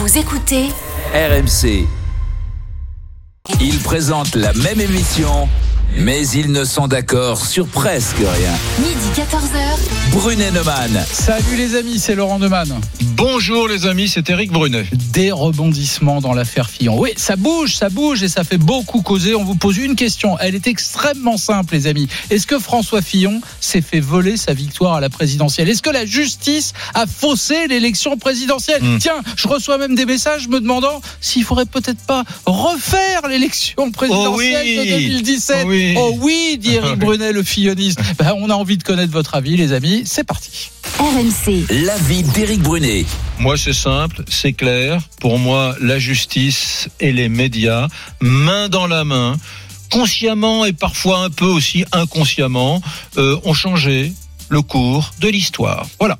Vous écoutez RMC. Ils présentent la même émission, mais ils ne sont d'accord sur presque rien. Midi 14h. Brunet Neumann. Salut les amis, c'est Laurent Neumann. Bonjour les amis, c'est Éric Brunet. Des rebondissements dans l'affaire Fillon. Oui, ça bouge et ça fait beaucoup causer. On vous pose une question. Elle est extrêmement simple les amis. Est-ce que François Fillon s'est fait voler sa victoire à la présidentielle ? Est-ce que la justice a faussé l'élection présidentielle ? Tiens, je reçois même des messages me demandant s'il ne faudrait peut-être pas refaire l'élection présidentielle de 2017. Oh oui. Oh oui, dit Éric Brunet, le filloniste. Ben, on a envie de connaître votre avis, les amis. C'est parti. RMC, l'avis d'Éric Brunet. Moi, c'est simple, c'est clair. Pour moi, la justice et les médias, main dans la main, consciemment et parfois un peu aussi inconsciemment, ont changé le cours de l'histoire. Voilà.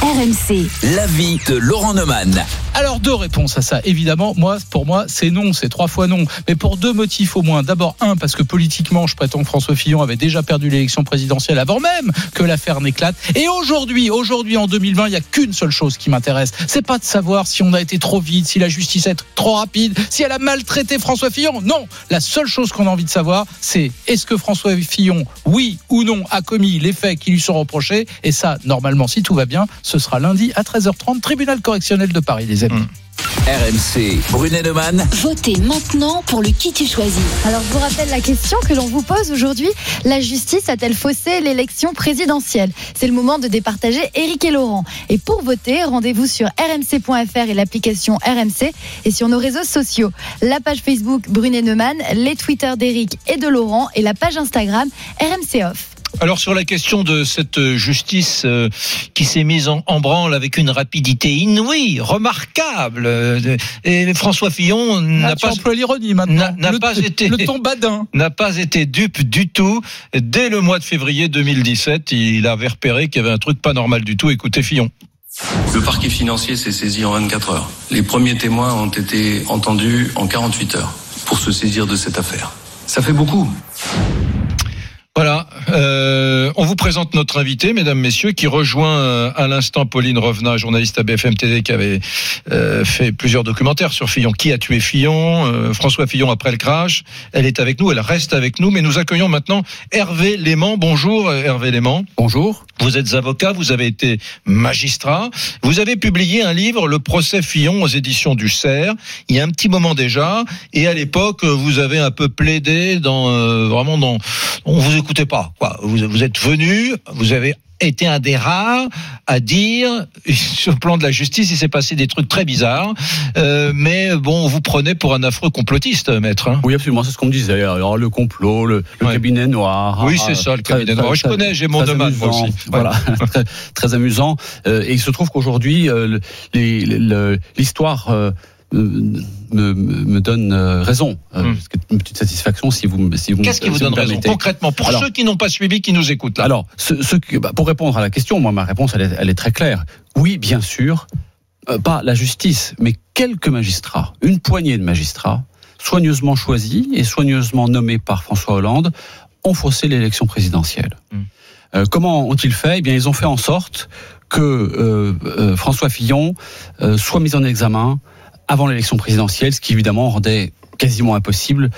RMC, l'avis de Laurent Neumann. Alors, deux réponses à ça. Évidemment, pour moi, c'est non, c'est 3 fois non. Mais pour 2 motifs au moins. D'abord, 1, parce que politiquement, je prétends que François Fillon avait déjà perdu l'élection présidentielle avant même que l'affaire n'éclate. Et aujourd'hui, en 2020, il n'y a qu'une seule chose qui m'intéresse. C'est pas de savoir si on a été trop vite, si la justice est trop rapide, si elle a maltraité François Fillon. Non, la seule chose qu'on a envie de savoir, c'est est-ce que François Fillon, oui ou non, a commis les faits qui lui sont reprochés. Et ça, normalement, si tout va bien, ce sera lundi à 13h30, tribunal correctionnel de Paris, les amis. RMC, Brunet Neumann. Votez maintenant pour le qui tu choisis. Alors je vous rappelle la question que l'on vous pose aujourd'hui. La justice a-t-elle faussé l'élection présidentielle ? C'est le moment de départager Éric et Laurent. Et pour voter, rendez-vous sur rmc.fr et l'application RMC et sur nos réseaux sociaux. La page Facebook Brunet Neumann, les Twitter d'Éric et de Laurent et la page Instagram RMC Off. Alors sur la question de cette justice qui s'est mise en branle avec une rapidité inouïe, remarquable, et François Fillon n'a pas été dupe du tout. Dès le mois de février 2017, il avait repéré qu'il y avait un truc pas normal du tout. Écoutez Fillon. Le parquet financier s'est saisi en 24 heures. Les premiers témoins ont été entendus en 48 heures pour se saisir de cette affaire. Ça fait beaucoup. Voilà, on vous présente notre invité, mesdames, messieurs, qui rejoint à l'instant Pauline Revenat, journaliste à BFM TV, qui avait fait plusieurs documentaires sur Fillon. Qui a tué Fillon ? François Fillon après le crash. Elle est avec nous, elle reste avec nous, mais nous accueillons maintenant Hervé Léman. Bonjour Hervé Léman. Bonjour. Vous êtes avocat, vous avez été magistrat. Vous avez publié un livre, Le procès Fillon, aux éditions du Cerf, il y a un petit moment déjà. Et à l'époque, vous avez un peu plaidé dans vraiment dans... On vous écoutez pas, quoi. Vous êtes venu, vous avez été un des rares à dire, sur le plan de la justice, il s'est passé des trucs très bizarres, mais bon, vous prenez pour un affreux complotiste, maître. Hein. Oui, absolument, c'est ce qu'on me disait. Alors, le complot, le cabinet noir. Oui, c'est ça, le cabinet noir. Je connais, j'ai mon domaine, moi aussi. Ouais. Voilà, très, très amusant. Et il se trouve qu'aujourd'hui, l'histoire... me donne raison. Une petite satisfaction si vous Qu'est-ce qui vous donne raison concrètement pour ceux qui n'ont pas suivi, qui nous écoutent là. Alors, pour répondre à la question, moi ma réponse elle est très claire. Oui, bien sûr, pas la justice, mais quelques magistrats, une poignée de magistrats, soigneusement choisis et soigneusement nommés par François Hollande, ont faussé l'élection présidentielle. Comment ont-ils fait ? Eh bien, ils ont fait en sorte que François Fillon soit mis en examen avant l'élection présidentielle, ce qui évidemment rendait quasiment impossible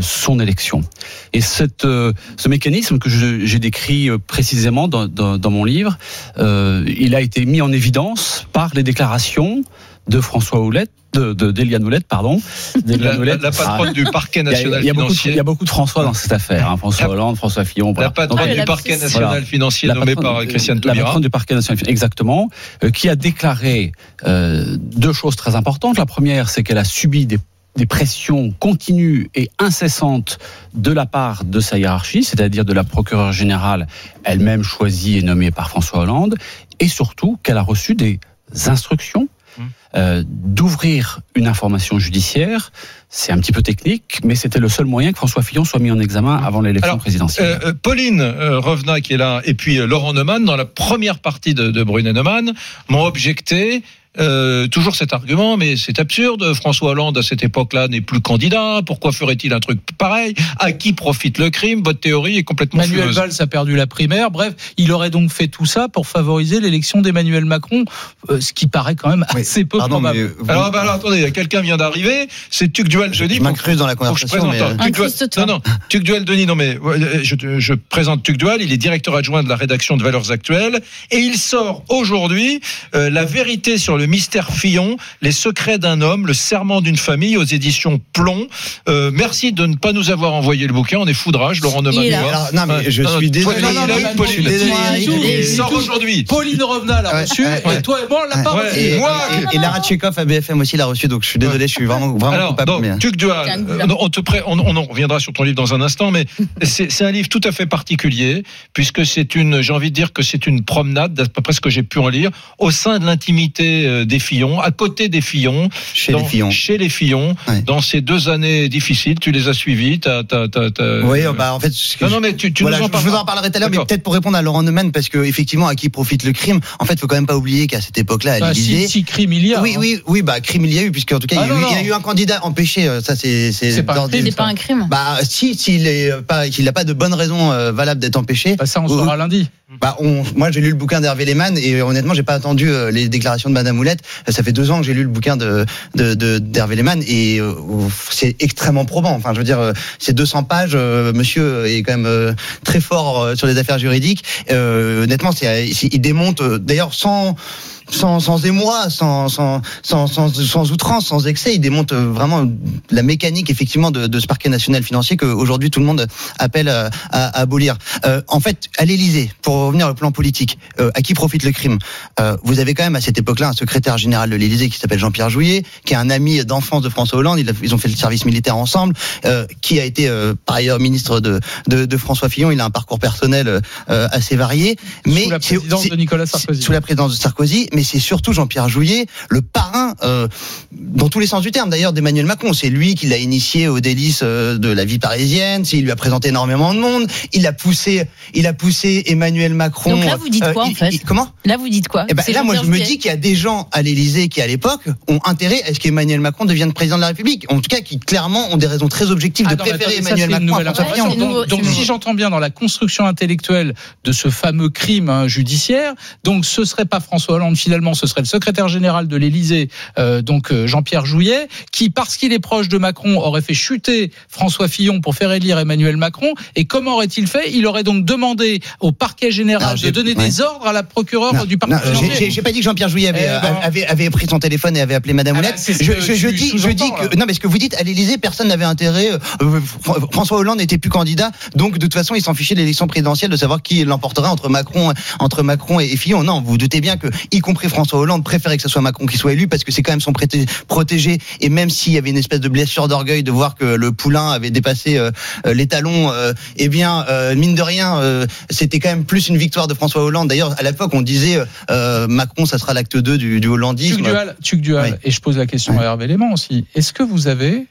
son élection. Et ce mécanisme que j'ai décrit précisément dans mon livre, il a été mis en évidence par les déclarations de François Houlette, d'Éliane Houlette, pardon. La patronne du parquet national financier. Il y a beaucoup de François dans cette affaire. Hein, François Hollande, François Fillon. Voilà. La patronne du parquet national financier nommée par Christiane Taubira. La patronne du parquet national financier, exactement, qui a déclaré 2 choses très importantes. La première, c'est qu'elle a subi des pressions continues et incessantes de la part de sa hiérarchie, c'est-à-dire de la procureure générale, elle-même choisie et nommée par François Hollande, et surtout qu'elle a reçu des instructions d'ouvrir une information judiciaire. C'est un petit peu technique, mais c'était le seul moyen que François Fillon soit mis en examen avant l'élection présidentielle. Pauline Revenat qui est là, et puis Laurent Neumann, dans la première partie de Brunet Neumann, m'ont objecté Toujours cet argument, mais c'est absurde. François Hollande, à cette époque-là, n'est plus candidat. Pourquoi ferait-il un truc pareil? À qui profite le crime? Votre théorie est complètement fumeuse. Manuel Valls a perdu la primaire. Bref, il aurait donc fait tout ça pour favoriser l'élection d'Emmanuel Macron, ce qui paraît quand même assez peu probable. Vous... Alors, attendez, quelqu'un vient d'arriver. C'est Tuck Duel jeudi. M'incruse dans la conversation. Tuck Duel Denis. Non mais je présente Tuck Duel. Il est directeur adjoint de la rédaction de Valeurs Actuelles et il sort aujourd'hui La vérité sur le mystère Fillon, les secrets d'un homme, le serment d'une famille aux éditions Plomb. Merci de ne pas nous avoir envoyé le bouquin. On est foudrage, Laurent Neumann. Non mais je suis désolé. Il sort aujourd'hui. Pauline Rovna l'a reçu et toi et moi on l'a pas reçu. Et Lara Tchekov à BFM aussi l'a reçu. Donc je suis désolé, je suis vraiment pas bien. Tuck Duel, on en reviendra sur ton livre dans un instant, mais c'est un livre tout à fait particulier puisque c'est une, j'ai envie de dire que c'est une promenade d'après ce que j'ai pu en lire au sein de l'intimité des Fillons, à côté des Fillons, chez les Fillons, ouais. Dans ces deux années difficiles, tu les as suivis, Oui, en fait, je vous en parlerai tout à l'heure, mais peut-être pour répondre à Laurent Neumann, parce que effectivement, à qui profite le crime? En fait, faut quand même pas oublier qu'à cette époque-là, à l'Élysée, si crime il y a, crime il y a eu, puisque en tout cas, il y a eu un candidat empêché. Ça, c'est pas un crime. C'est pas un crime. S'il n'a pas de bonne raison valable d'être empêché. Ça, on saura lundi. Moi, j'ai lu le bouquin d'Hervé Lehmann et honnêtement, j'ai pas attendu les déclarations de Madame Houlette. Ça fait 2 ans que j'ai lu le bouquin d'Hervé Lehmann et c'est extrêmement probant. Enfin, je veux dire, c'est 200 pages. Monsieur est quand même très fort sur les affaires juridiques. Honnêtement, il démonte. D'ailleurs, sans émoi, sans outrance, sans excès, il démonte vraiment la mécanique effectivement de ce parquet national financier que aujourd'hui tout le monde appelle à abolir. En fait, à l'Élysée, pour revenir au plan politique, à qui profite le crime? Vous avez quand même à cette époque-là un secrétaire général de l'Élysée qui s'appelle Jean-Pierre Jouyet, qui est un ami d'enfance de François Hollande. Ils ont fait le service militaire ensemble, qui a été par ailleurs ministre de François Fillon. Il a un parcours personnel assez varié, mais sous la présidence de Nicolas Sarkozy. Sous la présidence de Sarkozy. Mais c'est surtout Jean-Pierre Jouyet, le parrain, dans tous les sens du terme d'ailleurs, d'Emmanuel Macron. C'est lui qui l'a initié aux délices de la vie parisienne. Il lui a présenté énormément de monde. Il a poussé Emmanuel Macron. Donc là, vous dites quoi en fait? Comment? Là, vous dites quoi? Là, moi, je me dis qu'il y a des gens à l'Élysée qui, à l'époque, ont intérêt à ce qu'Emmanuel Macron devienne président de la République. En tout cas, qui clairement ont des raisons très objectives de préférer Emmanuel Macron à François Fillon. Donc, si j'entends bien, dans la construction intellectuelle de ce fameux crime judiciaire, donc ce serait pas François Hollande. Finalement, ce serait le secrétaire général de l'Élysée, Jean-Pierre Jouyet, qui, parce qu'il est proche de Macron, aurait fait chuter François Fillon pour faire élire Emmanuel Macron. Et comment aurait-il fait? Il aurait donc demandé au parquet général de donner des ordres à la procureure du parquet général. J'ai pas dit que Jean-Pierre Jouyet avait pris son téléphone et avait appelé Madame Houlette. Je dis que mais ce que vous dites à l'Élysée, personne n'avait intérêt. François Hollande n'était plus candidat, donc de toute façon, il s'en fichait de l'élection présidentielle, de savoir qui l'emportera entre Macron et Fillon. Non, vous doutez bien que, y compris François Hollande, préférait que ce soit Macron qui soit élu parce que c'est quand même son protégé. Et même s'il y avait une espèce de blessure d'orgueil de voir que le poulain avait dépassé les talons, mine de rien, c'était quand même plus une victoire de François Hollande. D'ailleurs, à l'époque, on disait Macron, ça sera l'acte 2 du hollandisme. Tuck Duel. Oui. Et je pose la question à Hervé Lehmann aussi. Est-ce que vous avez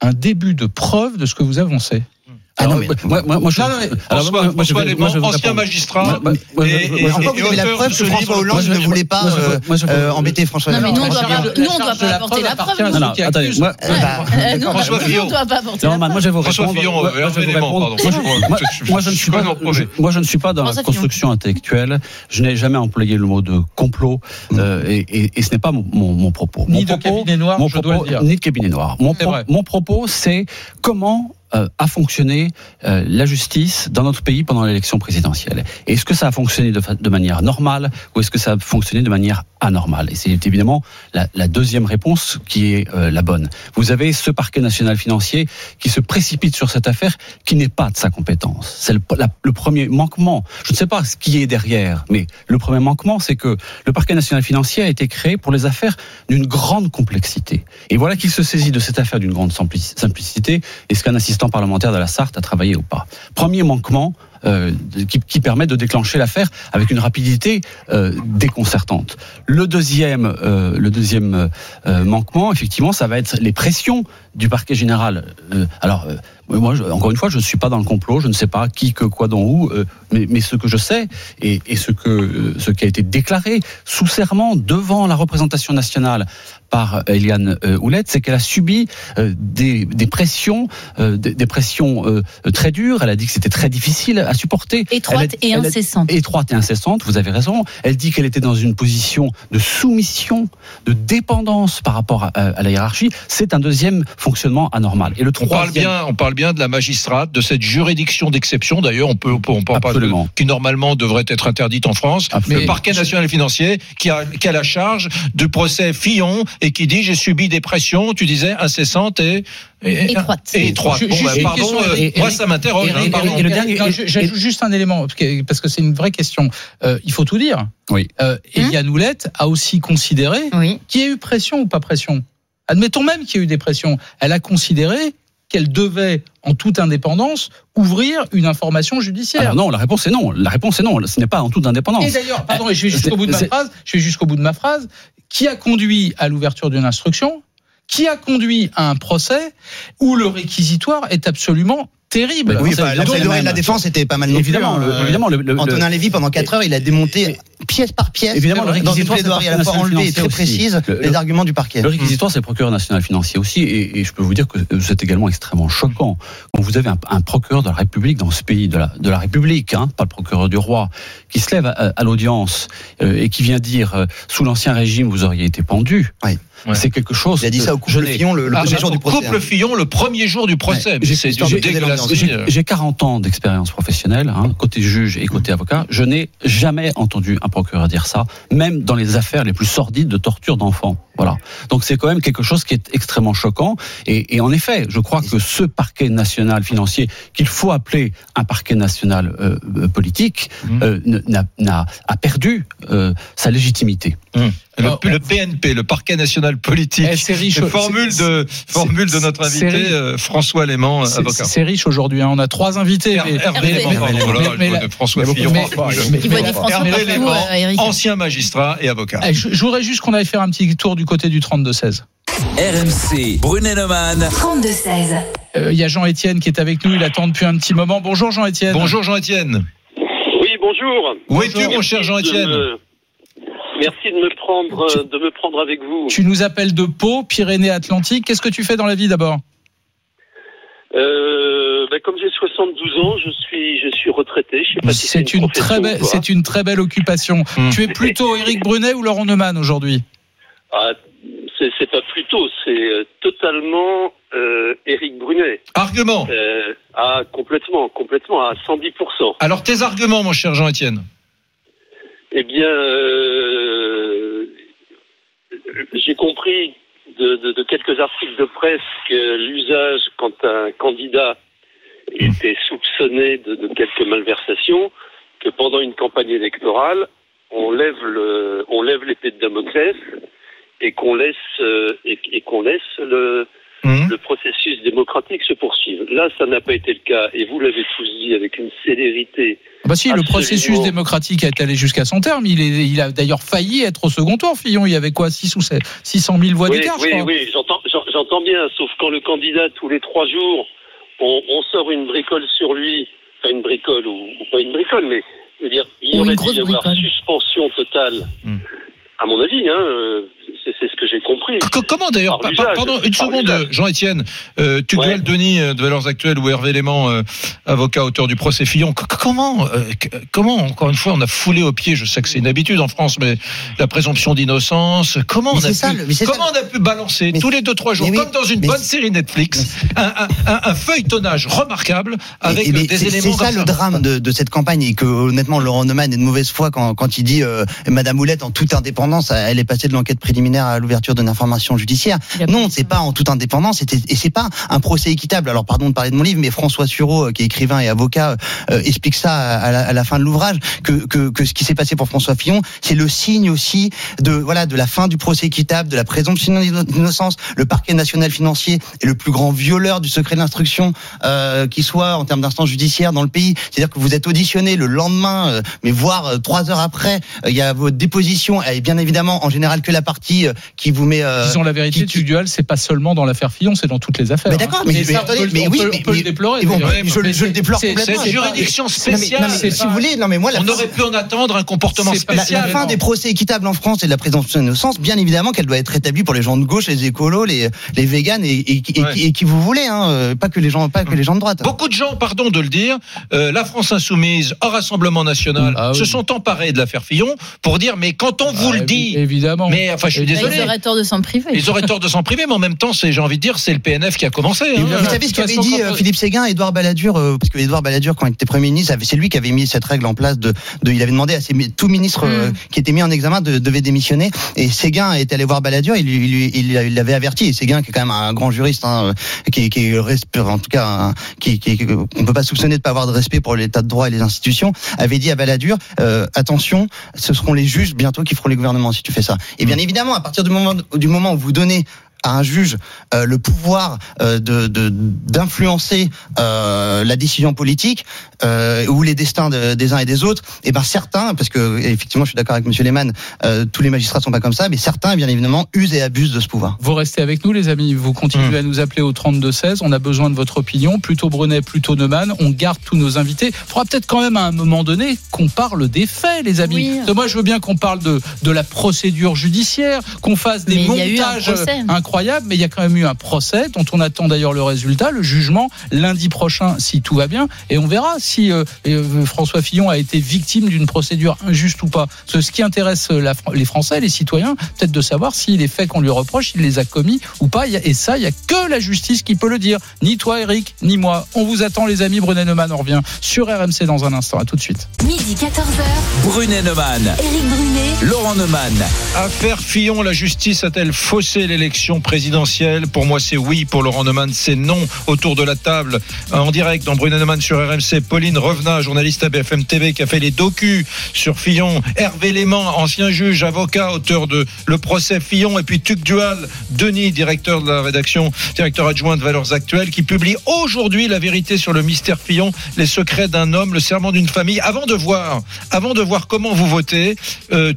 un début de preuve de ce que vous avancez? Ancien magistrat et auteur de ce livre. François Hollande ne voulait pas embêter François Hollande. Nous, on ne doit pas apporter la preuve. François Fillon. François Fillon, moi, je ne suis pas dans la construction intellectuelle. Je n'ai jamais employé le mot de complot et ce n'est pas mon propos. Ni de cabinet noir, je dois le dire. Ni de cabinet noir. Mon propos, c'est comment a fonctionné la justice dans notre pays pendant l'élection présidentielle. Est-ce que ça a fonctionné de manière normale ou est-ce que ça a fonctionné de manière anormale? Et c'est évidemment la deuxième réponse qui est la bonne. Vous avez ce parquet national financier qui se précipite sur cette affaire qui n'est pas de sa compétence. C'est le premier manquement. Je ne sais pas ce qui est derrière, mais le premier manquement, c'est que le parquet national financier a été créé pour les affaires d'une grande complexité. Et voilà qu'il se saisit de cette affaire d'une grande simplicité. Est-ce qu'un assistant parlementaire de la Sarthe a travaillé ou pas? Premier manquement, qui permettent de déclencher l'affaire avec une rapidité déconcertante. Le deuxième manquement, effectivement, ça va être les pressions du parquet général. Moi, encore une fois, je ne suis pas dans le complot, je ne sais pas qui, que, quoi, dans où, mais ce que je sais et ce qui a été déclaré sous serment devant la représentation nationale par Eliane Houlette, c'est qu'elle a subi des pressions très dures. Elle a dit que c'était très difficile à supporter. Étroite et incessante, vous avez raison. Elle dit qu'elle était dans une position de soumission, de dépendance par rapport à la hiérarchie. C'est un deuxième fonctionnement anormal. Et le troisième... On parle bien de la magistrate, de cette juridiction d'exception. D'ailleurs, on peut en parler, qui normalement devrait être interdite en France. Absolument. Le parquet national financier qui a la charge du procès Fillon et qui dit j'ai subi des pressions, tu disais incessantes et étroites. Moi ça m'interroge. J'ajoute juste un élément parce que c'est une vraie question. Il faut tout dire. Oui. Eliane Houlette a aussi considéré qu'il y a eu pression ou pas pression. Admettons même qu'il y a eu des pressions. Elle a considéré qu'elle devait, en toute indépendance, ouvrir une information judiciaire. Alors non, la réponse est non, ce n'est pas en toute indépendance. Et d'ailleurs, je vais jusqu'au bout de ma phrase, qui a conduit à l'ouverture d'une instruction, qui a conduit à un procès où le réquisitoire est absolument terrible. Oui, la défense était pas mal non plus. Évidemment, Antonin Lévy, pendant 4 heures, il a démonté pièce par pièce, évidemment, dans une plaidoirie à la fois enlevée et très précise, les arguments du parquet. Le réquisitoire, c'est le procureur national financier aussi, et je peux vous dire que c'est également extrêmement choquant. Quand vous avez un procureur de la République dans ce pays, de la République, pas le procureur du roi, qui se lève à l'audience et qui vient dire sous l'Ancien Régime, vous auriez été pendu. Oui. Ouais. C'est quelque chose. Il a dit ça au couple Fillon le premier jour du procès. J'ai 40 ans d'expérience professionnelle, côté juge et côté avocat. Je n'ai jamais entendu un procureur dire ça, même dans les affaires les plus sordides de torture d'enfants. Voilà. Donc c'est quand même quelque chose qui est extrêmement choquant. Et en effet, je crois que ce parquet national financier, qu'il faut appeler un parquet national politique, a perdu sa légitimité. Le PNP, le parquet national politique, formule de notre invité François Léman, avocat. C'est riche aujourd'hui, on a 3 invités. Hervé Léman, François Fillon, Hervé Léman, ancien magistrat et avocat. Je voudrais juste qu'on aille faire un petit tour du côté du 32-16. RMC, Brunet Neumann, 32-16. Il y a Jean-Étienne qui est avec nous, il attend depuis un petit moment. Bonjour Jean-Étienne. Oui, bonjour. Où es-tu mon cher Jean-Étienne? Merci de me prendre avec vous. Tu nous appelles de Pau, Pyrénées-Atlantiques. Qu'est-ce que tu fais dans la vie d'abord ? Comme j'ai 72 ans, je suis retraité. Je sais pas si c'est une très belle, c'est une très belle occupation. Tu es plutôt Éric Brunet ou Laurent Neumann aujourd'hui ? C'est pas plutôt, c'est totalement Éric Brunet. Argument. Complètement, à 110%. Alors tes arguments, mon cher Jean-Étienne. Eh bien, j'ai compris de quelques articles de presse que l'usage, quand un candidat était soupçonné de quelques malversations, que pendant une campagne électorale, on lève l'épée de Damoclès et qu'on laisse le processus démocratique se poursuivre. Là, ça n'a pas été le cas, et vous l'avez tous dit avec une célérité. Le processus démocratique est allé jusqu'à son terme. Il a d'ailleurs failli être au second tour, Fillon. Il y avait 600 000 voix d'écart, je crois. Oui, j'entends bien, sauf quand le candidat, tous les 3 jours, on sort une bricole sur lui, pas une bricole, mais je veux dire, il aurait dû y avoir suspension totale, à mon avis, c'est ce que j'ai compris. Comment d'ailleurs, pardon, une seconde, Jean-Étienne, Tugduel Denis de Valeurs Actuelles ou Hervé Léman, avocat, auteur du procès Fillon, comment, encore une fois, on a foulé aux pieds, je sais que c'est une habitude en France, mais la présomption d'innocence, comment on a pu balancer tous les 2-3 jours, comme dans une bonne série Netflix, un feuilletonnage remarquable avec des éléments... C'est ça le drame de cette campagne, et que honnêtement, Laurent Neumann est de mauvaise foi quand il dit Madame Houlette en toute indépendance indépendance, elle est passée de l'enquête préliminaire à l'ouverture d'une information judiciaire. Non, c'est pas en toute indépendance, et c'est pas un procès équitable. Alors pardon de parler de mon livre, mais François Sureau, qui est écrivain et avocat, explique ça à la fin de l'ouvrage, que ce qui s'est passé pour François Fillon, c'est le signe aussi de la fin du procès équitable, de la présomption d'innocence. Le parquet national financier est le plus grand violeur du secret de l'instruction qui soit en termes d'instance judiciaire dans le pays. C'est-à-dire que vous êtes auditionné le lendemain, mais voire 3 heures après, il y a votre déposition, et bien évidemment en général que la partie qui vous met. Disons la vérité, le dual, c'est pas seulement dans l'affaire Fillon, c'est dans toutes les affaires. Mais d'accord, mais on peut le déplorer. Bon, je le déplore complètement. C'est une juridiction spéciale. Si vous voulez, on aurait pu en attendre un comportement spécial. La fin des procès équitables en France et de la présomption d'innocence, bien évidemment qu'elle doit être rétablie pour les gens de gauche, les écolos, les véganes et qui vous voulez, pas que les gens de droite. Beaucoup de gens, pardon de le dire, la France insoumise, au Rassemblement national, se sont emparés de l'affaire Fillon pour dire mais quand on vous le dit, évidemment. Mais enfin, je suis désolé. Ils auraient tort de s'en priver. Mais en même temps, j'ai envie de dire, c'est le PNF qui a commencé. Vous savez ce qu'avait dit Philippe Séguin, Édouard Balladur, parce que Édouard Balladur, quand il était Premier ministre, c'est lui qui avait mis cette règle en place. Il avait demandé à tout ministre qui était mis en examen devait démissionner. Et Séguin est allé voir Balladur, il l'avait averti. Et Séguin, qui est quand même un grand juriste, on peut pas soupçonner de pas avoir de respect pour l'état de droit et les institutions, avait dit à Balladur, attention, ce seront les juges bientôt qui feront les gouvernements si tu fais ça. Et bien évidemment, à partir du moment où vous donnez à un juge le pouvoir d'influencer la décision politique ou les destins des uns et des autres, et ben certains, parce que effectivement je suis d'accord avec monsieur Lehmann, tous les magistrats sont pas comme ça, mais certains bien évidemment usent et abusent de ce pouvoir. Vous restez avec nous les amis, vous continuez à nous appeler au 32-16, on a besoin de votre opinion, plutôt Brunet, plutôt Neumann, on garde tous nos invités. Il faudra peut-être quand même à un moment donné qu'on parle des faits les amis. Oui. Moi je veux bien qu'on parle de la procédure judiciaire, qu'on fasse des montages incroyables, mais il y a quand même eu un procès dont on attend d'ailleurs le résultat, le jugement lundi prochain si tout va bien, et on verra si François Fillon a été victime d'une procédure injuste ou pas. Ce qui intéresse les Français, les citoyens, peut-être de savoir si les faits qu'on lui reproche, il les a commis ou pas, et ça, il n'y a que la justice qui peut le dire. Ni toi Eric, ni moi. On vous attend les amis, Brunet Neumann, on revient sur RMC dans un instant, à tout de suite. Midi 14h, Brunet Neumann, Eric Brunet, Laurent Neumann. Affaire Fillon, la justice a-t-elle faussé l'élection présidentielle? Pour moi c'est oui, pour Laurent Neumann c'est non. Autour de la table, en direct dans Brunet Neumann sur RMC, Pauline Revenat, journaliste à BFM TV, qui a fait les docus sur Fillon, Hervé Léman, ancien juge, avocat, auteur de Le procès Fillon, et puis Tuc Dual, Denis, directeur de la rédaction, directeur adjoint de Valeurs Actuelles, qui publie aujourd'hui La vérité sur le mystère Fillon, les secrets d'un homme, le serment d'une famille. Avant de voir comment vous votez,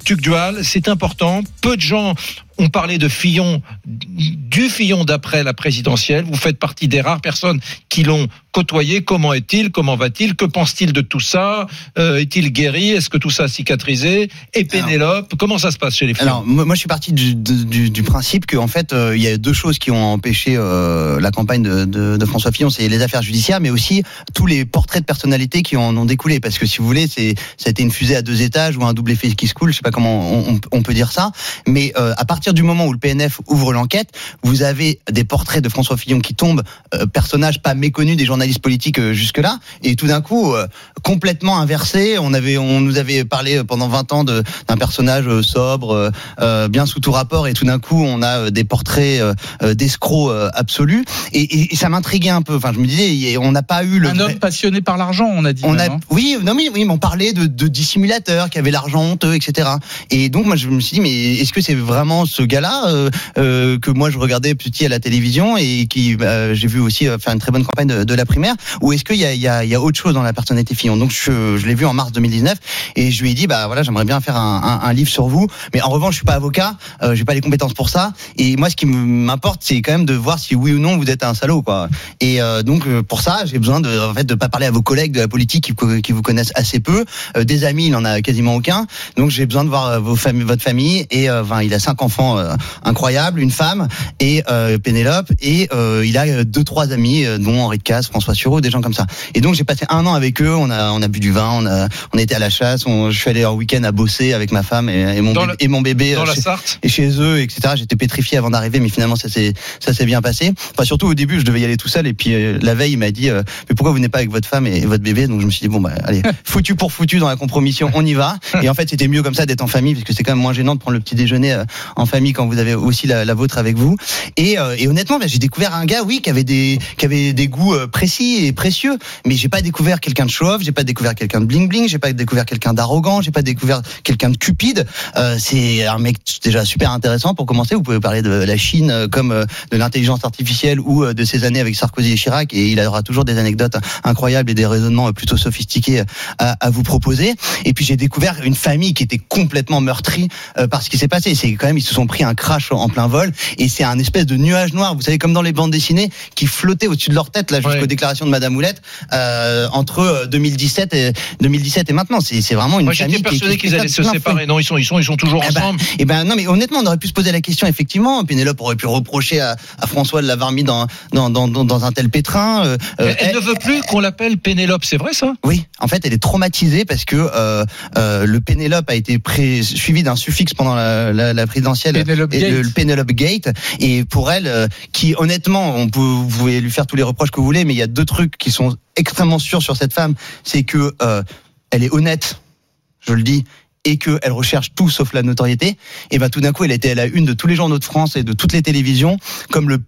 Tuc Dual, c'est important, peu de gens on parlait de Fillon, du Fillon d'après la présidentielle. Vous faites partie des rares personnes qui l'ont côtoyé. Comment est-il? Comment va-t-il? Que pense-t-il de tout ça? Est-il guéri? Est-ce que tout ça a cicatrisé? Et Pénélope, comment ça se passe chez les Fillon? Alors, moi, je suis parti du principe qu'en fait, il y a deux choses qui ont empêché la campagne de François Fillon. C'est les affaires judiciaires, mais aussi tous les portraits de personnalités qui en ont découlé. Parce que si vous voulez, ça a été une fusée à deux étages ou un double effet qui se coule. Je sais pas comment on peut dire ça. Mais à partir du moment où le PNF ouvre l'enquête, vous avez des portraits de François Fillon qui tombent, personnage pas méconnu des journalistes politiques jusque-là, et tout d'un coup complètement inversé. On nous avait parlé pendant 20 ans d'un personnage sobre, bien sous tout rapport, et tout d'un coup on a des portraits d'escrocs absolus. Et ça m'intriguait un peu. Enfin, je me disais, on n'a pas eu le homme passionné par l'argent, on a dit. Mais on parlait de dissimulateurs qui avaient l'argent honteux, etc. Et donc moi je me suis dit, mais est-ce que c'est vraiment ce gars-là que moi je regardais petit à la télévision et qui j'ai vu aussi faire une très bonne campagne de la primaire, ou est-ce qu'il y a autre chose dans la personnalité Fillon? Donc je l'ai vu en mars 2019 et je lui ai dit j'aimerais bien faire un livre sur vous, mais en revanche je suis pas avocat, j'ai pas les compétences pour ça, et moi ce qui m'importe c'est quand même de voir si oui ou non vous êtes un salaud quoi. Et donc pour ça j'ai besoin de pas parler à vos collègues de la politique qui vous connaissent assez peu, des amis il en a quasiment aucun, donc j'ai besoin de voir votre famille, et il a 5 enfants incroyable, une femme et Pénélope, et il a 2-3 amis dont Henri de Castries, François François Sureau, des gens comme ça. Et donc j'ai passé un an avec eux, on a bu du vin, on était à la chasse, je suis allé en week-end à bosser avec ma femme et mon bébé dans la Sarthe et chez eux, etc. J'étais pétrifié avant d'arriver, mais finalement ça s'est bien passé. Enfin surtout au début, je devais y aller tout seul et puis la veille il m'a dit mais pourquoi vous venez pas avec votre femme et votre bébé? Donc je me suis dit bon bah allez, foutu pour foutu dans la compromission, on y va. Et en fait c'était mieux comme ça d'être en famille parce que c'est quand même moins gênant de prendre le petit déjeuner en famille quand vous avez aussi la vôtre avec vous. Et honnêtement bah, j'ai découvert un gars qui avait des goûts précis et précieux, mais j'ai pas découvert quelqu'un de show-off, j'ai pas découvert quelqu'un de bling bling, j'ai pas découvert quelqu'un d'arrogant, j'ai pas découvert quelqu'un de cupide. C'est un mec déjà super intéressant pour commencer. Vous pouvez parler de la Chine comme de l'intelligence artificielle ou de ses années avec Sarkozy et Chirac, et il aura toujours des anecdotes incroyables et des raisonnements plutôt sophistiqués à vous proposer. Et puis j'ai découvert une famille qui était complètement meurtrie par ce qui s'est passé. C'est quand même, ils se sont pris un crash en plein vol, et c'est un espèce de nuage noir, vous savez, comme dans les bandes dessinées, qui flottait au-dessus de leur tête là jusqu'aux déclarations de Madame Houlette entre 2017 et maintenant. C'est vraiment une famille. J'étais persuadé qu'ils allaient se séparer. Non, ils sont toujours ensemble. Non, mais honnêtement, on aurait pu se poser la question effectivement. Pénélope aurait pu reprocher à François de l'avoir mis dans un tel pétrin. Elle ne veut plus qu'on l'appelle Pénélope, c'est vrai ça ? Oui, en fait, elle est traumatisée parce que le Pénélope a été suivi d'un suffixe pendant la présidentielle, le Pénélope Gate. Et pour elle, qui honnêtement, vous pouvez lui faire tous les reproches que vous voulez, mais il y a deux trucs qui sont extrêmement sûrs sur cette femme, c'est que elle est honnête, je le dis, et qu'elle recherche tout sauf la notoriété. Et ben tout d'un coup, elle était à la une de tous les journaux de France et de toutes les télévisions, comme le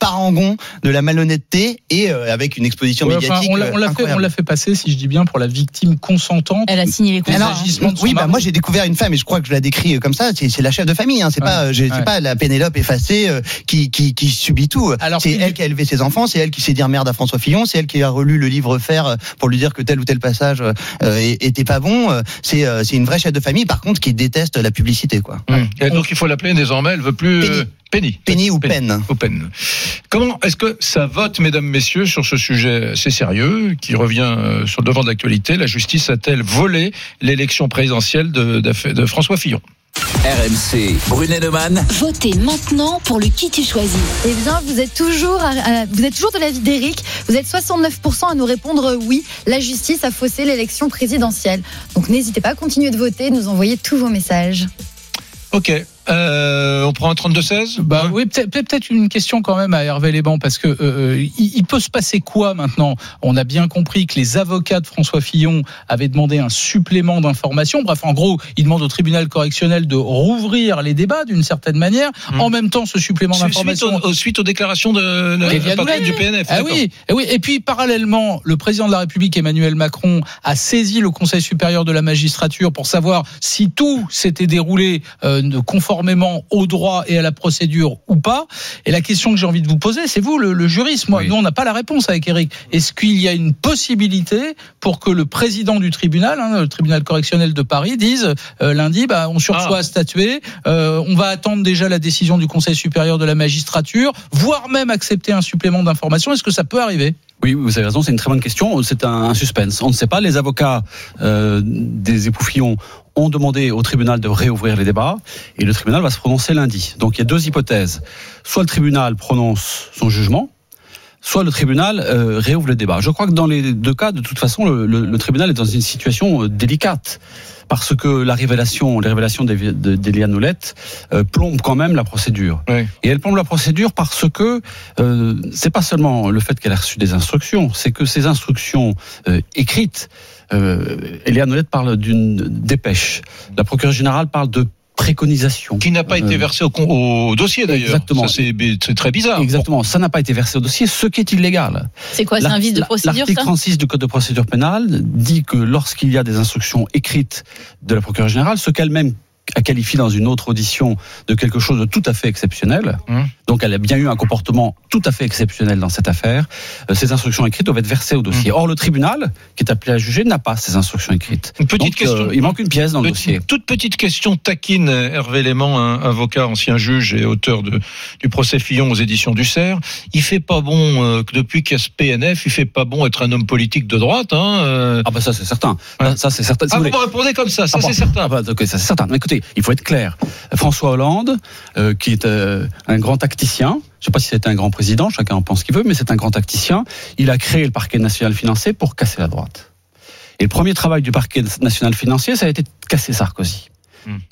parangon de la malhonnêteté, et avec une exposition médiatique on l'a fait passer, si je dis bien, pour la victime consentante. Elle a signé les agissements de son mari. Moi j'ai découvert une femme, et je crois que je la décris comme ça, c'est la chef de famille, hein, c'est pas la Pénélope effacée qui subit tout. Alors, c'est elle qui a élevé ses enfants, c'est elle qui sait dire merde à François Fillon, c'est elle qui a relu le livre Faire pour lui dire que tel ou tel passage était pas bon. C'est une vraie chef de famille, par contre, qui déteste la publicité, quoi. Et donc il faut l'appeler désormais, elle veut plus Penny ou Pen. Comment est-ce que ça vote, mesdames, messieurs, sur ce sujet assez sérieux qui revient sur le devant de l'actualité? La justice a-t-elle volé l'élection présidentielle de François Fillon? RMC, Brunet Neumann. Votez maintenant pour le qui tu choisis. Eh bien, vous êtes toujours de l'avis d'Éric. Vous êtes 69% à nous répondre oui. La justice a faussé l'élection présidentielle. Donc n'hésitez pas à continuer de voter, nous envoyer tous vos messages. Ok. On prend un 32-16 ? Oui, peut-être une question quand même à Hervé Léban, parce que il peut se passer quoi maintenant ? On a bien compris que les avocats de François Fillon avaient demandé un supplément d'information. Bref, en gros, ils demandent au tribunal correctionnel de rouvrir les débats d'une certaine manière. En même temps, ce supplément d'information suite aux déclarations du PNF. Oui. Et puis parallèlement, le président de la République Emmanuel Macron a saisi le Conseil supérieur de la magistrature pour savoir si tout s'était déroulé conformément au droit et à la procédure ou pas. Et la question que j'ai envie de vous poser, c'est vous, le juriste. Nous, on n'a pas la réponse avec Eric. Est-ce qu'il y a une possibilité pour que le président du tribunal, le tribunal correctionnel de Paris, dise lundi, on sursoit à statuer, on va attendre déjà la décision du Conseil supérieur de la magistrature, voire même accepter un supplément d'information? Est-ce que ça peut arriver ? Oui, vous avez raison, c'est une très bonne question. C'est un suspense. On ne sait pas. Les avocats des époux Fillon ont demandé au tribunal de réouvrir les débats, et le tribunal va se prononcer lundi. Donc il y a deux hypothèses. Soit le tribunal prononce son jugement, soit le tribunal réouvre les débats. Je crois que dans les deux cas, de toute façon, le tribunal est dans une situation délicate, parce que les révélations d'Éliane Houlette plombent quand même la procédure. Oui. Et elle plombe la procédure parce que c'est pas seulement le fait qu'elle a reçu des instructions, c'est que ces instructions écrites, Éliane Houlette parle d'une dépêche. La procureure générale parle de préconisation. Qui n'a pas été versée au dossier, d'ailleurs. Exactement. Ça, c'est très bizarre. Exactement. Ça n'a pas été versé au dossier, ce qui est illégal. C'est quoi, c'est un vice de procédure, ça ? L'article 36 du Code de procédure pénale dit que lorsqu'il y a des instructions écrites de la procureure générale, ce qu'elle-même a qualifié dans une autre audition de quelque chose de tout à fait exceptionnel. Donc elle a bien eu un comportement tout à fait exceptionnel dans cette affaire. Ces instructions écrites doivent être versées au dossier. Or le tribunal, qui est appelé à juger, n'a pas ces instructions écrites. Donc, il manque une pièce dans le dossier. Toute petite question taquine, Hervé Léman, un avocat, ancien juge et auteur du procès Fillon aux éditions du Cerf. Il fait pas bon, depuis qu'il y a ce PNF, il fait pas bon être un homme politique de droite. Ça c'est certain. Ça c'est certain. Vous me répondez comme ça, c'est certain. Ah, bah, ok, ça c'est certain. Mais écoutez, vérité. Il faut être clair. François Hollande, qui est un grand tacticien, je ne sais pas si c'est un grand président, chacun en pense ce qu'il veut, mais c'est un grand tacticien. Il a créé le parquet national financier pour casser la droite. Et le premier travail du parquet national financier, ça a été de casser Sarkozy.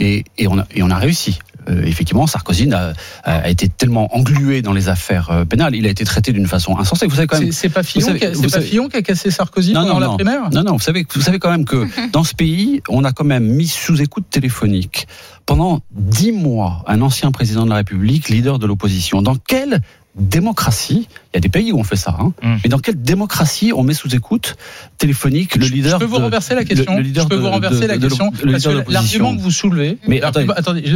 Et on a réussi. Effectivement, Sarkozy a été tellement englué dans les affaires pénales, il a été traité d'une façon insensée. Vous savez quand même, c'est pas Fillon qui a cassé Sarkozy pendant la primaire ? Non, vous savez quand même que dans ce pays, on a quand même mis sous écoute téléphonique pendant 10 mois un ancien président de la République, leader de l'opposition. Dans quelle démocratie, il y a des pays où on fait ça, mais dans quelle démocratie on met sous écoute téléphonique le leader de l'opposition ? Je peux vous renverser la question. L'argument que vous soulevez,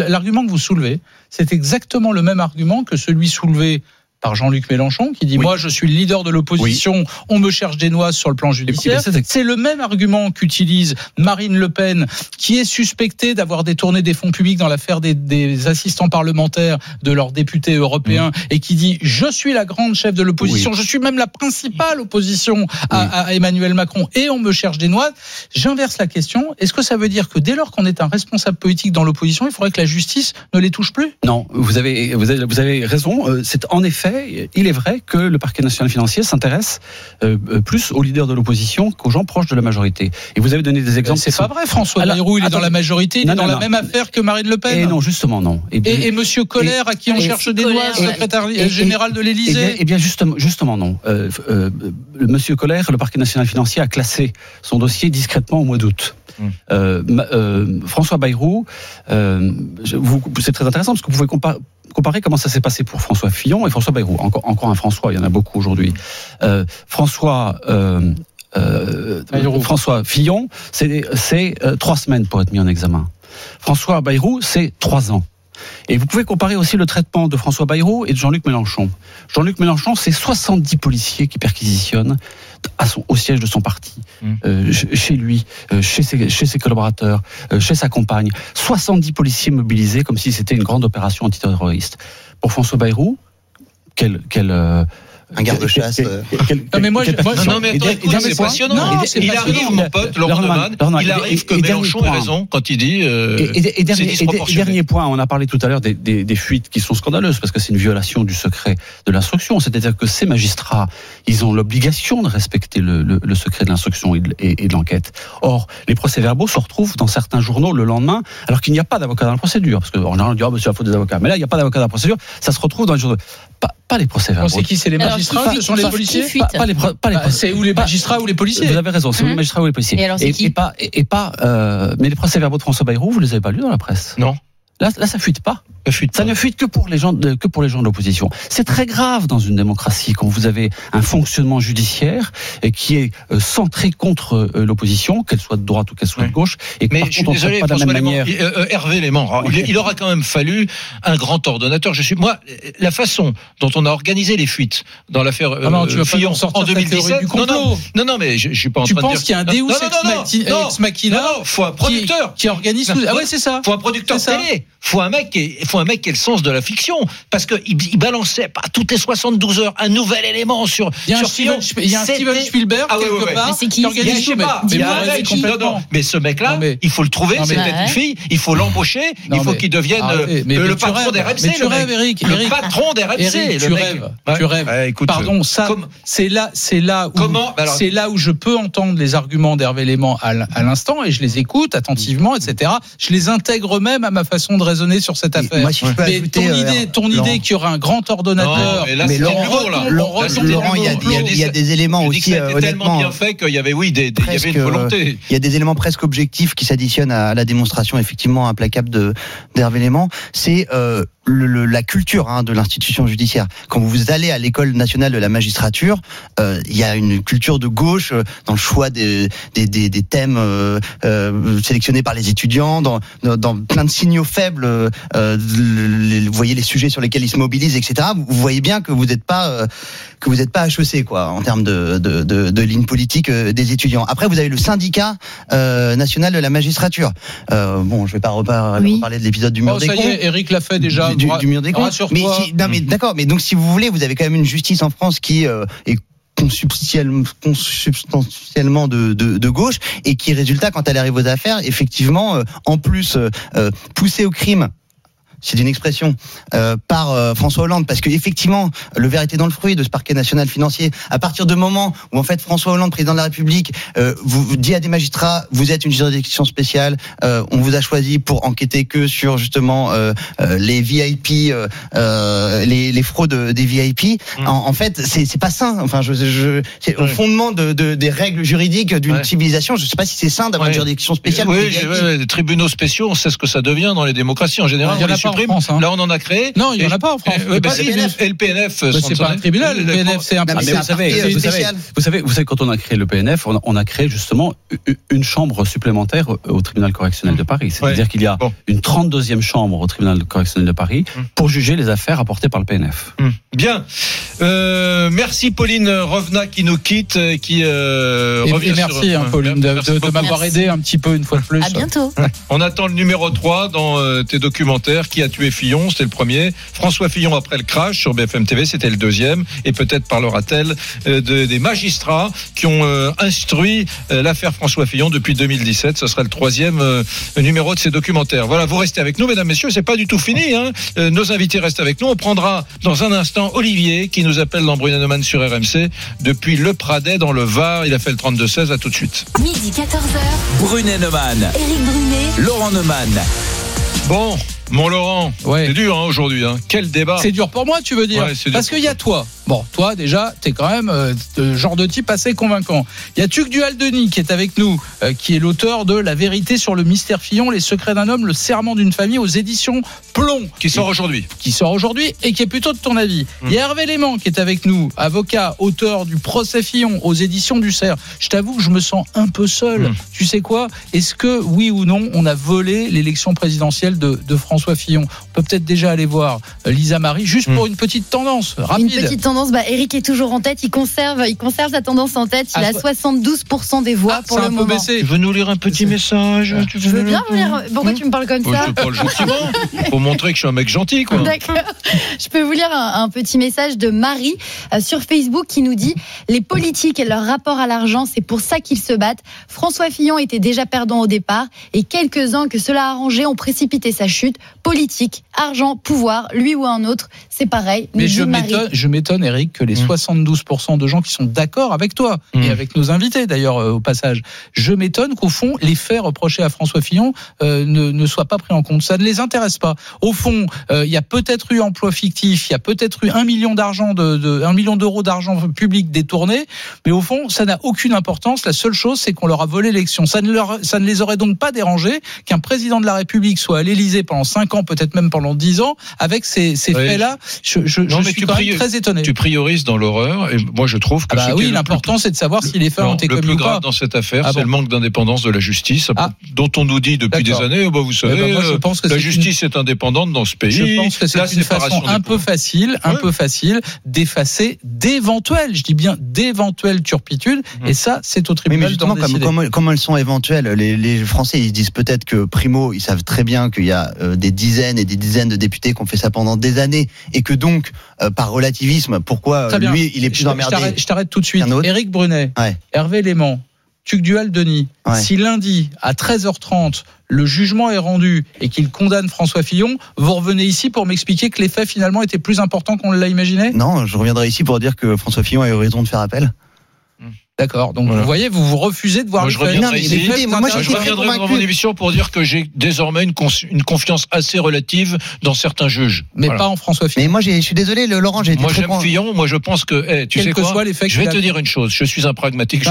l'argument que vous soulevez, c'est exactement le même argument que celui soulevé par Jean-Luc Mélenchon, qui dit « Moi, je suis le leader de l'opposition, on me cherche des noises sur le plan judiciaire ». C'est le même argument qu'utilise Marine Le Pen, qui est suspectée d'avoir détourné des fonds publics dans l'affaire des assistants parlementaires de leurs députés européens, et qui dit « Je suis la grande chef de l'opposition, je suis même la principale opposition à Emmanuel Macron, et on me cherche des noises ». J'inverse la question, est-ce que ça veut dire que dès lors qu'on est un responsable politique dans l'opposition, il faudrait que la justice ne les touche plus ? Non, vous avez raison, c'est en effet. Il est vrai que le parquet national financier s'intéresse plus aux leaders de l'opposition qu'aux gens proches de la majorité. Et vous avez donné des exemples. C'est pas vrai, François Bayrou, il est dans la majorité, il est dans la même affaire que Marine Le Pen. Et non, justement, non. Et Monsieur Collère, à qui on cherche des noises, secrétaire général de l'Élysée. Eh bien, justement, non. Monsieur Collère, le parquet national financier a classé son dossier discrètement au mois d'août. François Bayrou, c'est très intéressant parce que vous pouvez comparer comment ça s'est passé pour François Fillon et François Bayrou. Encore un François, il y en a beaucoup aujourd'hui. François Fillon, c'est 3 semaines pour être mis en examen. François Bayrou, c'est 3 ans. Et vous pouvez comparer aussi le traitement de François Bayrou et de Jean-Luc Mélenchon. Jean-Luc Mélenchon, c'est 70 policiers qui perquisitionnent au siège de son parti, chez lui, chez ses collaborateurs, chez sa compagne. 70 policiers mobilisés comme si c'était une grande opération antiterroriste. Pour François Bayrou, un garde-chasse. C'est passionnant. Il arrive, mon pote, Laurent Neumann, il arrive que Mélenchon a raison quand il dit c'est disproportionné. Et dernier point, on a parlé tout à l'heure des fuites qui sont scandaleuses, parce que c'est une violation du secret de l'instruction. C'est-à-dire que ces magistrats, ils ont l'obligation de respecter le secret de l'instruction et de l'enquête. Or, les procès-verbaux se retrouvent dans certains journaux le lendemain, alors qu'il n'y a pas d'avocat dans la procédure. Parce qu'en général, on dit « Ah, c'est la faute des avocats ». Mais là, il n'y a pas d'avocat dans la procédure, ça se retrouve dans les journaux. Pas les procès-verbaux. C'est qui, c'est les magistrats, ce sont les policiers. C'est ou les magistrats ou les policiers. Vous avez raison, c'est les magistrats ou les policiers. Mais les procès-verbaux de François Bayrou, vous les avez pas lus dans la presse ? Non. Là, ça fuite pas. Ça ne fuite que pour les gens de l'opposition. C'est très grave dans une démocratie quand vous avez un fonctionnement judiciaire qui est centré contre l'opposition, qu'elle soit de droite ou qu'elle soit de gauche. Et mais je suis désolé, Hervé Léman, il aura quand même fallu un grand ordonnateur. Moi, la façon dont on a organisé les fuites dans l'affaire Fillon en 2017. Non, mais je suis pas en train de dire. Tu penses qu'il y a un Deus ex machina ? Non, faut un producteur qui organise. Ah ouais, c'est ça. Faut un producteur télé. Faut un mec qui ait le sens de la fiction, parce que il balançait pas toutes les 72 heures un nouvel élément sur Fillon. Il y a un Steven Spielberg quelque part. C'est qui organise tout, mais ce mec-là, il faut le trouver, c'est peut-être une fille, il faut l'embaucher, il faut qu'il devienne le patron des RMC. Le patron des RMC. Tu rêves. Pardon, ça c'est là où je peux entendre les arguments d'Hervé Léman à l'instant, et je les écoute attentivement, etc. Je les intègre même à ma façon de raisonner sur cette affaire. Moi, si mais ton idée qu'il y aura un grand ordonnateur. Mais Laurent, il y a des éléments aussi tellement bien fait qu'il y avait une volonté. Il y a des éléments presque objectifs qui s'additionnent à la démonstration effectivement implacable d'Hervé Léman. C'est la culture de l'institution judiciaire. Quand vous allez à l'école nationale de la magistrature, il y a une culture de gauche dans le choix des thèmes sélectionnés par les étudiants, dans plein de signaux faibles. Vous voyez les sujets sur lesquels ils se mobilisent, etc. Vous voyez bien que vous n'êtes pas HEC en termes de ligne politique des étudiants. Après, vous avez le syndicat national de la magistrature. Je vais pas reparler de l'épisode du mur des cons. Eric l'a fait déjà. Du mur des comptes. Mais d'accord, mais donc si vous voulez, vous avez quand même une justice en France qui est consubstantiellement de gauche, et qui, résultat, quand elle arrive aux affaires, effectivement, en plus, poussée au crime, c'est une expression, par François Hollande, parce que effectivement le verre était dans le fruit de ce parquet national financier. À partir du moment où en fait François Hollande, président de la République, vous dit à des magistrats, vous êtes une juridiction spéciale, on vous a choisi pour enquêter que sur justement les VIP, les fraudes des VIP. En fait, c'est pas sain. Enfin, c'est au fondement des règles juridiques d'une civilisation. Je sais pas si c'est sain d'avoir une juridiction spéciale. Les tribunaux spéciaux, on sait ce que ça devient dans les démocraties en général. France, hein. Là, on en a créé. Non, il n'y en a pas en France. Et le PNF, c'est pas un tribunal. Le PNF, c'est un parquet. Vous savez, quand on a créé le PNF, on a créé justement une chambre supplémentaire au tribunal correctionnel de Paris. C'est-à-dire qu'il y a une 32e chambre au tribunal correctionnel de Paris pour juger les affaires apportées par le PNF. Bien. Merci Pauline Rovna qui nous quitte, qui revient. Merci Pauline de m'avoir aidé un petit peu une fois de plus. À bientôt. On attend le numéro 3 dans tes documentaires. Qui a tué Fillon, c'était le premier. François Fillon après le crash sur BFM TV, c'était le deuxième. Et peut-être parlera-t-elle des magistrats qui ont instruit l'affaire François Fillon depuis 2017. Ce sera le troisième numéro de ces documentaires. Voilà, vous restez avec nous, mesdames, messieurs. C'est pas du tout fini, hein. Nos invités restent avec nous. On prendra dans un instant Olivier qui nous appelle dans Brunet-Neumann sur RMC depuis Le Pradet dans le Var. Il a fait le 32-16. À tout de suite. Midi 14h. Brunet-Neumann. Éric Brunet. Laurent Neumann. Bon, mon Laurent, c'est dur aujourd'hui. Quel débat. C'est dur pour moi, tu veux dire. Parce qu'il y a toi. Bon, toi déjà, t'es quand même le genre de type assez convaincant. Il y a Tuc Duhaldenis qui est avec nous, qui est l'auteur de La vérité sur le mystère Fillon, Les secrets d'un homme, le serment d'une famille aux éditions Plomb. Qui sort aujourd'hui et qui est plutôt de ton avis. Il y a Hervé Léman qui est avec nous, avocat, auteur du procès Fillon aux éditions du Cerf. Je t'avoue que je me sens un peu seul. Tu sais quoi ? Est-ce que, oui ou non, on a volé l'élection présidentielle de François Fillon ? On peut peut-être déjà aller voir Lisa Marie, juste pour une petite tendance rapide. Une petite tendance, Eric est toujours en tête, il conserve sa tendance en tête, il a 72% des voix pour le moment. Tu veux nous lire un petit message ? Je veux bien vous lire, pourquoi tu me parles comme ça ? Je te parle gentiment, pour montrer que je suis un mec gentil, quoi. D'accord, je peux vous lire un petit message de Marie sur Facebook qui nous dit « Les politiques et leur rapport à l'argent, c'est pour ça qu'ils se battent. François Fillon était déjà perdant au départ et quelques-uns que cela a arrangé ont précipité sa chute. Politique, argent, pouvoir, lui ou un autre, c'est pareil. » Mais je m'étonne, Eric, que les 72% de gens qui sont d'accord avec toi et avec nos invités d'ailleurs au passage, je m'étonne qu'au fond les faits reprochés à François Fillon ne soient pas pris en compte. Ça ne les intéresse pas. Au fond, il y a peut-être eu emploi fictif, il y a peut-être eu 1 million d'euros d'argent public détourné, mais au fond ça n'a aucune importance. La seule chose, c'est qu'on leur a volé l'élection. Ça ne les aurait donc pas dérangés qu'un président de la République soit à l'Élysée pendant 5 ans, peut-être même pendant 10 ans, avec ces faits-là. Je suis très étonné. Tu priorises dans l'horreur, et moi je trouve que l'important c'est de savoir si les faits ont été commis ou pas. Le plus grave dans cette affaire, c'est le manque d'indépendance de la justice, dont on nous dit depuis des années, vous savez, moi, je pense que la justice est indépendante dans ce pays. Je pense que c'est une façon un peu facile d'effacer d'éventuelles, je dis bien d'éventuelles turpitudes, et ça c'est au tribunal d'en décider. Comment elles sont éventuelles ? Les Français, ils disent peut-être que, primo, ils savent très bien qu'il y a des dizaines et des dizaines de députés qui ont fait ça pendant des années, et que donc, par relativisme, pourquoi lui, il est plus emmerdé. Je t'arrête tout de suite. Éric Brunet, Hervé Léman, Tuc Duhaldenis, si lundi à 13h30 le jugement est rendu et qu'il condamne François Fillon, vous revenez ici pour m'expliquer que les faits finalement étaient plus importants qu'on l'a imaginé ? Non, je reviendrai ici pour dire que François Fillon a eu raison de faire appel. D'accord, donc vous voyez, vous refusez de voir le fait. Je reviendrai dans mon émission pour dire que j'ai désormais une confiance assez relative dans certains juges. Mais pas en François Fillon. Mais moi, je suis désolé, Laurent, j'ai été trop... Moi, j'aime Fillon, moi je pense que... tu sais quoi, je vais te dire une chose, je suis un pragmatique,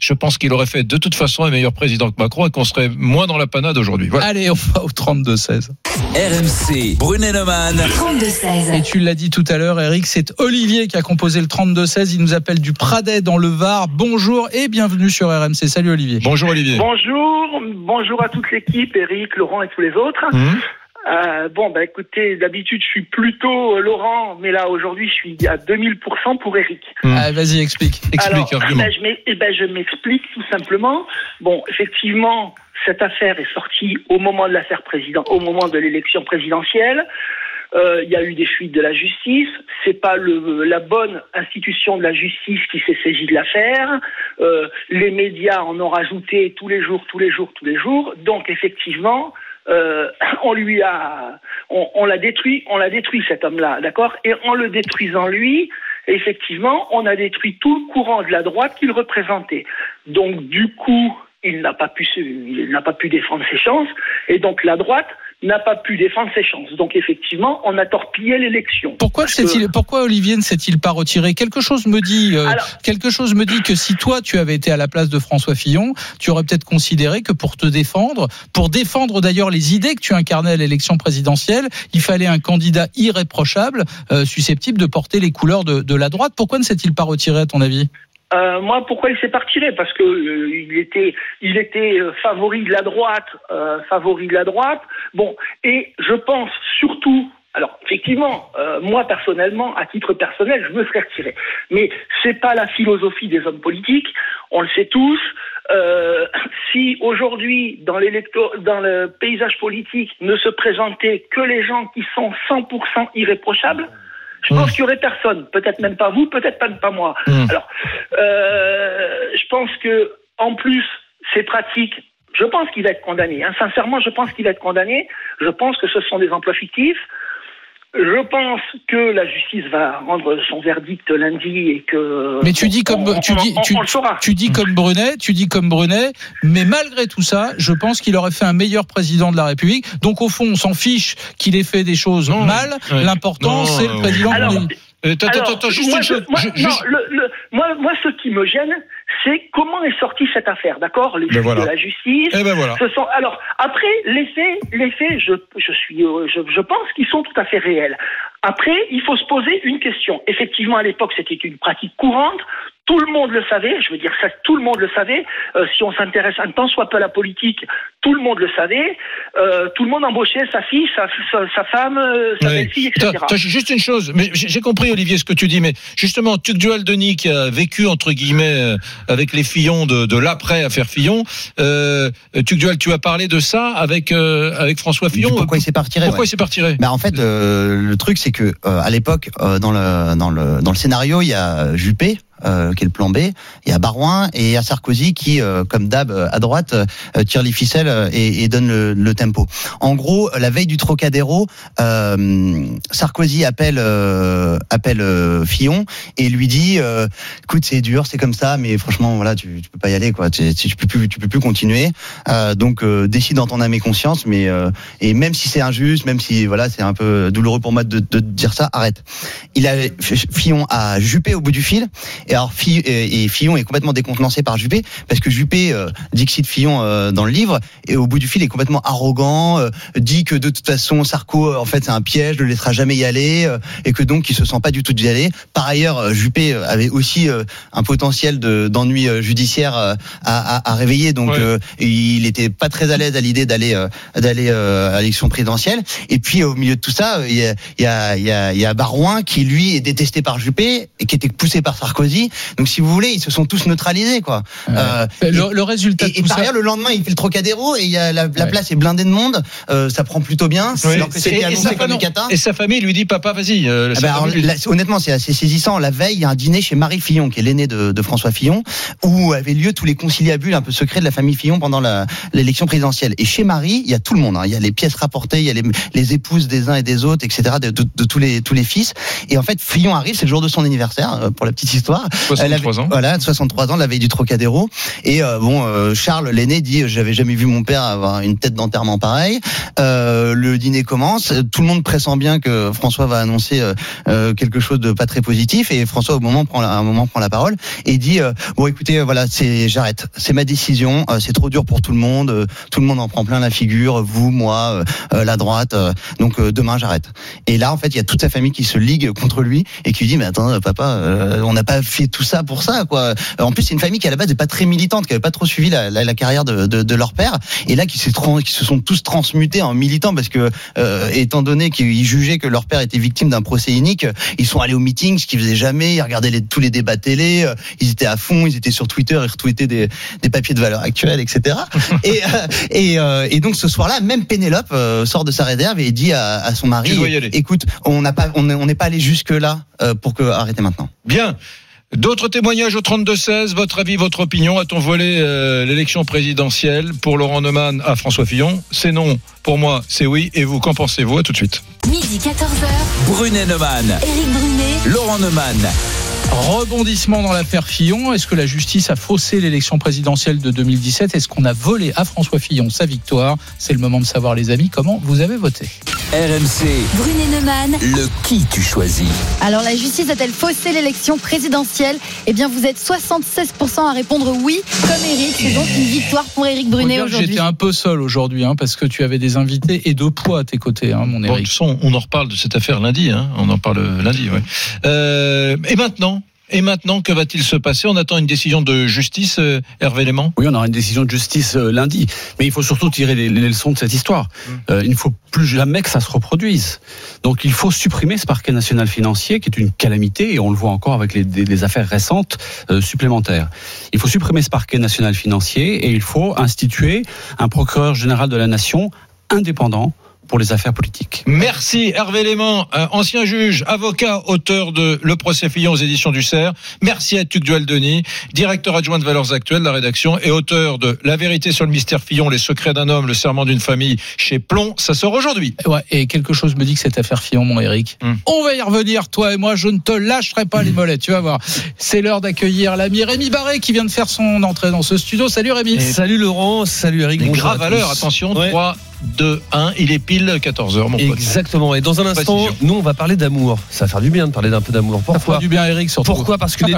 je pense qu'il aurait fait de toute façon un meilleur président que Macron et qu'on serait moins dans la panade aujourd'hui. Voilà. Allez, on va au 32-16. RMC, Brunet-Neumann. 32-16. Et tu l'as dit tout à l'heure, Eric, c'est Olivier qui a composé le 32-16, il nous appelle du Pradet dans le Var. Bonjour et bienvenue sur RMC. Salut Olivier. Bonjour Olivier. Bonjour à toute l'équipe, Eric, Laurent et tous les autres. Écoutez, d'habitude je suis plutôt Laurent, mais là aujourd'hui je suis à 2000% pour Eric. Vas-y, explique. Alors, je m'explique tout simplement. Bon, effectivement, cette affaire est sortie au moment de l'élection présidentielle. Il y a eu des fuites de la justice. C'est pas la bonne institution de la justice qui s'est saisie de l'affaire. Les médias en ont rajouté tous les jours. Donc effectivement, on l'a détruit cet homme-là, d'accord ? Et en le détruisant lui, effectivement, on a détruit tout le courant de la droite qu'il représentait. Donc du coup, il n'a pas pu défendre ses chances, et donc la droite n'a pas pu défendre ses chances. Donc effectivement, on a torpillé l'élection. Pourquoi Olivier ne s'est-il pas retiré ? Quelque chose me dit que si toi tu avais été à la place de François Fillon, tu aurais peut-être considéré que pour te défendre, d'ailleurs les idées que tu incarnais à l'élection présidentielle, il fallait un candidat irréprochable, susceptible de porter les couleurs de la droite. Pourquoi ne s'est-il pas retiré à ton avis ? Moi, pourquoi il s'est pas retiré ? Parce que il était favori de la droite. Bon, et je pense surtout. Alors, effectivement, moi personnellement, à titre personnel, je me serais retiré. Mais c'est pas la philosophie des hommes politiques. On le sait tous. Si aujourd'hui, dans le paysage politique, ne se présentaient que les gens qui sont 100% irréprochables. Je pense qu'il n'y aurait personne, peut-être même pas vous, peut-être même pas moi. Alors, je pense que, en plus, ces pratiques, je pense qu'il va être condamné. Hein. Sincèrement, je pense qu'il va être condamné. Je pense que ce sont des emplois fictifs. Je pense que la justice va rendre son verdict lundi et que. Mais tu dis comme Brunet, mais malgré tout ça, je pense qu'il aurait fait un meilleur président de la République. Donc au fond, on s'en fiche qu'il ait fait des choses mal. Ouais. L'important, c'est le président. Moi, ce qui me gêne, c'est comment est sortie cette affaire, d'accord ? Les juges de la justice. Après, les faits, je pense qu'ils sont tout à fait réels. Après, il faut se poser une question. Effectivement, à l'époque, c'était une pratique courante. Tout le monde le savait. Je veux dire ça, tout le monde le savait. Si on s'intéresse un temps soit peu à la politique, tout le monde le savait. Tout le monde embauchait sa fille, sa femme, sa belle-fille, etc. Juste une chose. Mais j'ai compris, Olivier, ce que tu dis. Mais justement, Tugdual Denis, qui a vécu entre guillemets avec les Fillons de l'après affaire Fillon, Tugdual, tu as parlé de ça avec François Fillon. Pourquoi il s'est pas retiré ? Bah en fait, le truc, c'est que à l'époque, dans le scénario, il y a Juppé. Qui est le plan B, il y a Barouin et il y a Sarkozy qui, comme d'hab à droite, tire les ficelles et donne le tempo. En gros, la veille du Trocadéro, Sarkozy appelle Fillon et lui dit écoute, c'est dur, c'est comme ça, mais franchement voilà, tu peux pas y aller quoi, tu peux plus continuer. Donc décide en ton âme et conscience, mais et même si c'est injuste, même si voilà, c'est un peu douloureux pour moi de dire ça, arrête. Fillon a Juppé au bout du fil. Et Fillon est complètement décontenancé par Juppé, parce que Juppé dixit Fillon dans le livre, et au bout du fil est complètement arrogant, dit que de toute façon Sarko en fait c'est un piège, ne le laissera jamais y aller, et que donc il se sent pas du tout d'y aller. Par ailleurs, Juppé avait aussi un potentiel d'ennui judiciaire à réveiller, donc il était pas très à l'aise à l'idée d'aller à l'élection présidentielle. Et puis au milieu de tout ça, il y a Barouin qui lui est détesté par Juppé et qui était poussé par Sarkozy. Donc, si vous voulez, ils se sont tous neutralisés, quoi. Le résultat. Et par ailleurs, le lendemain, il fait le Trocadéro et il y a la place est blindée de monde. Ça prend plutôt bien. Oui. Alors que et sa famille lui dit, papa, vas-y. Honnêtement, c'est assez saisissant. La veille, il y a un dîner chez Marie Fillon, qui est l'aînée de François Fillon, où avaient lieu tous les conciliabules un peu secrets de la famille Fillon pendant l'élection présidentielle. Et chez Marie, il y a tout le monde. Hein. Il y a les pièces rapportées, il y a les épouses des uns et des autres, etc. de tous les fils. Et en fait, Fillon arrive, c'est le jour de son anniversaire, pour la petite histoire. 63 ans. Voilà, 63 ans, la veille du Trocadéro. Et Charles, l'aîné, dit j'avais jamais vu mon père avoir une tête d'enterrement pareille. Le dîner commence. Tout le monde pressent bien que François va annoncer quelque chose de pas très positif. Et François, prend la parole et dit bon, écoutez, voilà, j'arrête. C'est ma décision. C'est trop dur pour tout le monde. Tout le monde en prend plein la figure. Vous, moi, la droite. Donc demain, j'arrête. Et là, en fait, il y a toute sa famille qui se ligue contre lui et qui lui dit mais attends, papa, on n'a pas fait tout ça pour ça, quoi. En plus, c'est une famille qui à la base n'est pas très militante, qui n'avait pas trop suivi la carrière de leur père, et là qui se sont tous transmutés en militants parce que étant donné qu'ils jugeaient que leur père était victime d'un procès inique, ils sont allés aux meetings, ce qu'ils faisaient jamais, ils regardaient tous les débats télé, ils étaient à fond, ils étaient sur Twitter, ils retweetaient des papiers de Valeurs Actuelles, etc. Et donc ce soir-là, même Pénélope sort de sa réserve et dit à son mari, écoute, on n'est pas allé jusque-là pour que arrêtez maintenant. Bien. D'autres témoignages au 32-16, votre avis, votre opinion. A-t-on volé l'élection présidentielle? Pour Laurent Neumann à François Fillon, c'est non. Pour moi, c'est oui. Et vous, qu'en pensez-vous? À tout de suite. Midi 14h. Brunet Neumann. Éric Brunet. Laurent Neumann. Rebondissement dans l'affaire Fillon. Est-ce que la justice a faussé l'élection présidentielle de 2017? Est-ce qu'on a volé à François Fillon sa victoire? C'est le moment de savoir, les amis, comment vous avez voté. RMC. Brunet Neumann. Le qui tu choisis. Alors, la justice a-t-elle faussé l'élection présidentielle? Eh bien, vous êtes 76% à répondre oui, comme Éric. C'est donc une victoire pour Éric Brunet aujourd'hui. J'étais un peu seul aujourd'hui, parce que tu avais des invités et deux poids à tes côtés, mon Éric. On en reparle de cette affaire lundi. On en parle lundi, oui. Et maintenant? Et maintenant, que va-t-il se passer? On attend une décision de justice, Hervé Léman? Oui, on aura une décision de justice lundi. Mais il faut surtout tirer les leçons de cette histoire. Il ne faut plus jamais que ça se reproduise. Donc il faut supprimer ce parquet national financier qui est une calamité, et on le voit encore avec les affaires récentes supplémentaires. Il faut supprimer ce parquet national financier et il faut instituer un procureur général de la nation indépendant pour les affaires politiques. Merci Hervé Léman, ancien juge, avocat, auteur de Le procès Fillon aux éditions du Cerf. Merci à Tuc Dual-Denis, directeur adjoint de Valeurs Actuelles, la rédaction, et auteur de La vérité sur le mystère Fillon, les secrets d'un homme, le serment d'une famille chez Plon. Ça sort aujourd'hui. Ouais, et quelque chose me dit que cette affaire Fillon, mon Eric, on va y revenir, toi et moi, je ne te lâcherai pas les mollets, tu vas voir. C'est l'heure d'accueillir l'ami Rémi Barré qui vient de faire son entrée dans ce studio. Salut Rémi. Et salut Laurent, salut Eric. Bonjour grave à l'heure, attention, 3, 2, 1, il est pile 14h, mon pote. Exactement, et dans un instant, nous on va parler d'amour. Ça va faire du bien de parler d'un peu d'amour. Pourquoi? Ça fera du bien, Eric, surtout. Pourquoi? Parce qu'une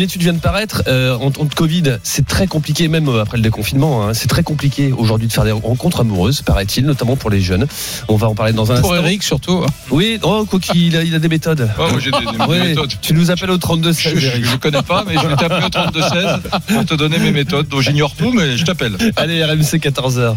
étude vient de paraître en temps de Covid, c'est très compliqué, même après le déconfinement, c'est très compliqué aujourd'hui de faire des rencontres amoureuses, paraît-il, notamment pour les jeunes. On va en parler dans un instant. Pour Eric, surtout. Oui, quoi qu'il a des méthodes. Oh, moi, j'ai des méthodes. Tu nous appelles au 32-16, Eric. Je ne connais pas, mais je vais t'appeler au 32-16 pour te donner mes méthodes, dont j'ignore tout, mais je t'appelle. Allez, RMC 14h.